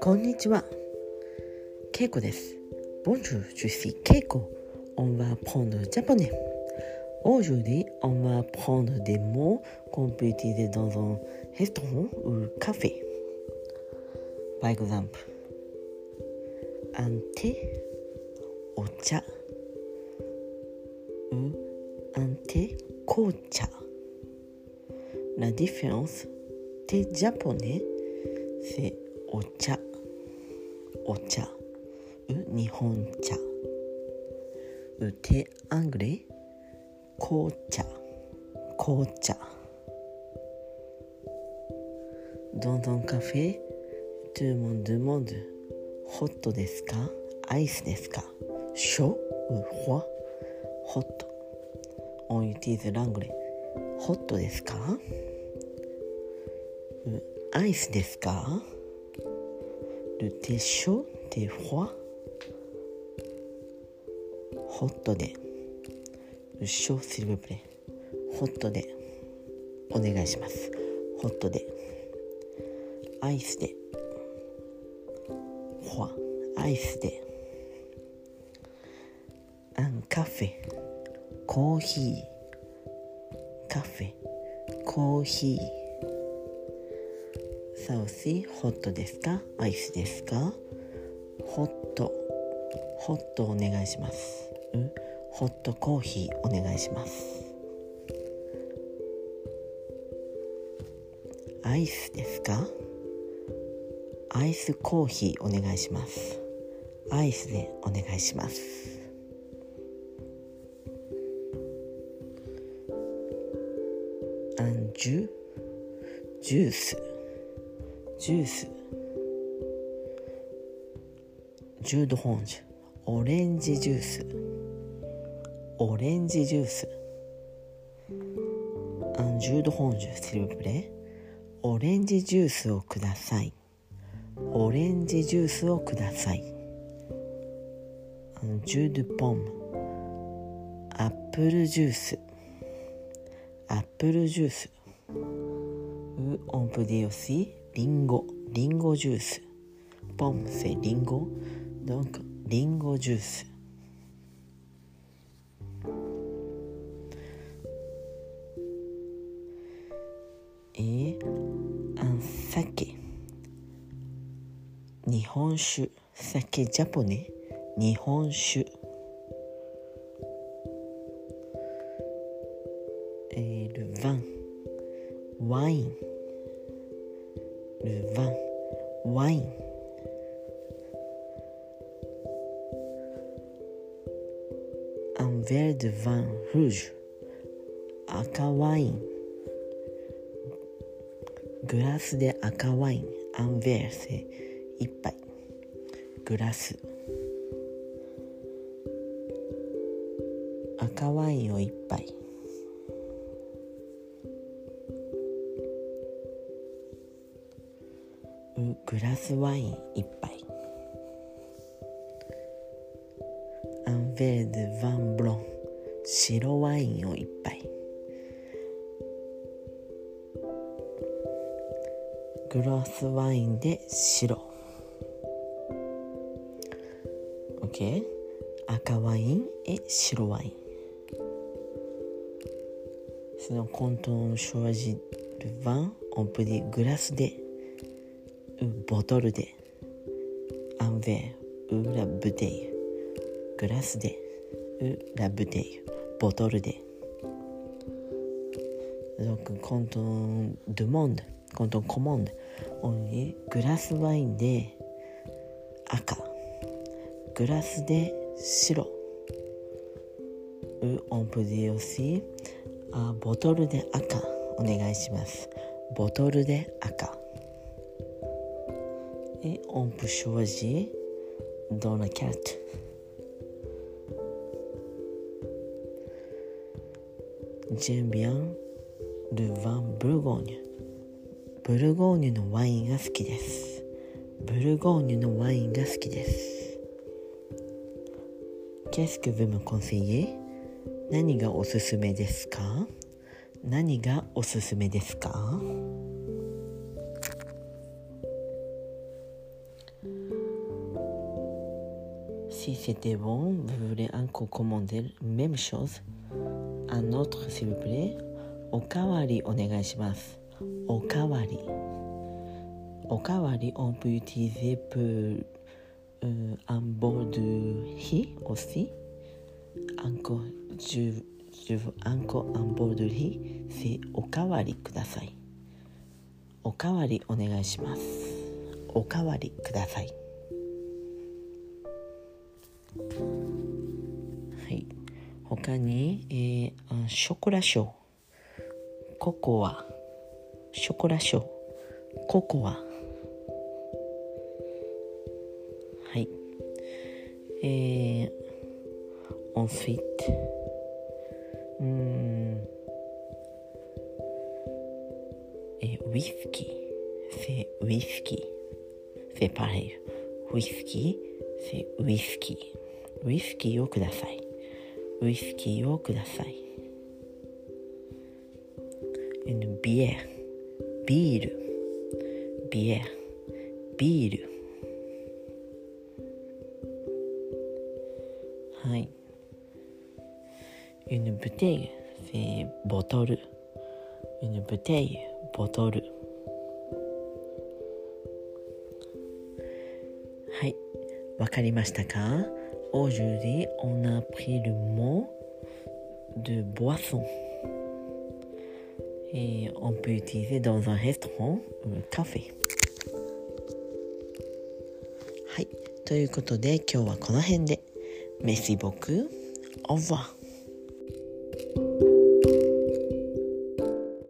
こんにちは、Keiko です。Bonjour, je suis Keiko. On va apprendre japonais. Aujourd'hui, on va apprendre des mots qu'on peut utiliser dans un restaurant ou café. Par exemple, un thé, au cha, ou un thé, kocha.La différence, thé japonais, c'est ocha, ou nihon cha. Le thé anglais, kocha. Dans un café, tout le monde demande, hot desu ka, ice desu ka, chaud ou froid, hot. On utilise l'anglais, hot desu ka?アイスですか？Le thé chaud, thé froid. Hot de. Le chaud, s'il vous plaît. Hot de. お願いします。Hot de. アイスで。Froid. アイスで。Un café. コーヒー。カフェ。コーヒー。さあaussi、ホットですか？アイスですか？ホットお願いします。ホットコーヒーお願いします。アイスですか？アイスコーヒーお願いします。アイスでお願いします。ジュース、ジュードホンジュ、オレンジジュース、アンジュードホンジュ、シルブレ、オレンジジュースをください、アンジュードポン、アップルジュース、on peut dire aussi Lingo juice. Pomme, c'est lingo. Donc, lingo juice. Et un saké. Nihonshu. Saké japonais. Nihonshu. Et le vin. Wine.Le vin, wine. Un verre de vin rouge, aka wine. Glace de aka wine. Un verre, c'est ippai. Glace. Aka wine au ippai.グラスワイン一杯。アンベールヴァンブロン。白ワインを一杯。グラスワインで白。OK。赤ワインet白ワイン。Sinon, quand on choisit le vin, on peut dire glace de.Bottle de, un verre ou la bouteille, glace de ou la bouteille, bottle de. Donc quand on commande, on dit glace wine de aka, glace de shiro. Ou on peut dire aussi bottle de aka, お願いします。Bottle de aka.Et on peut choisir dans la carte. J'aime bien le vin Bourgogne. Bourgogne のワインが好きです。Qu'est-ce que vous me conseillez? 何がおすすめですか?何がおすすめですか？Si c'était bon, vous voulez encore commander même chose, un autre s'il vous plaît. おかわりお願いします。おかわり。おかわり on peut utiliser pour un bol de riz aussi. Encore, je veux encore un bol de riz. C'est おかわりください。おかわりお願いします。おかわりください。はい。他に、ショコラショ。ココア、ショコラショ、ココア。はい。ensuite、ウイスキー、c'est ウイスキー、c'est pareil。ウイスキー、c'est ウイスキー、ウイスキーをください。ウイスキーをください。Une bière, bière, bière, bière. はい。Une bouteille, c'est bottle. Une bouteille, bottle. はい。わかりましたか？ Aujourd'hui, on a appris le mot de boisson.Et on peut utiliser dans un restaurant ou un café. はい。ということで今日はこの辺で。Merci beaucoup. Au revoir.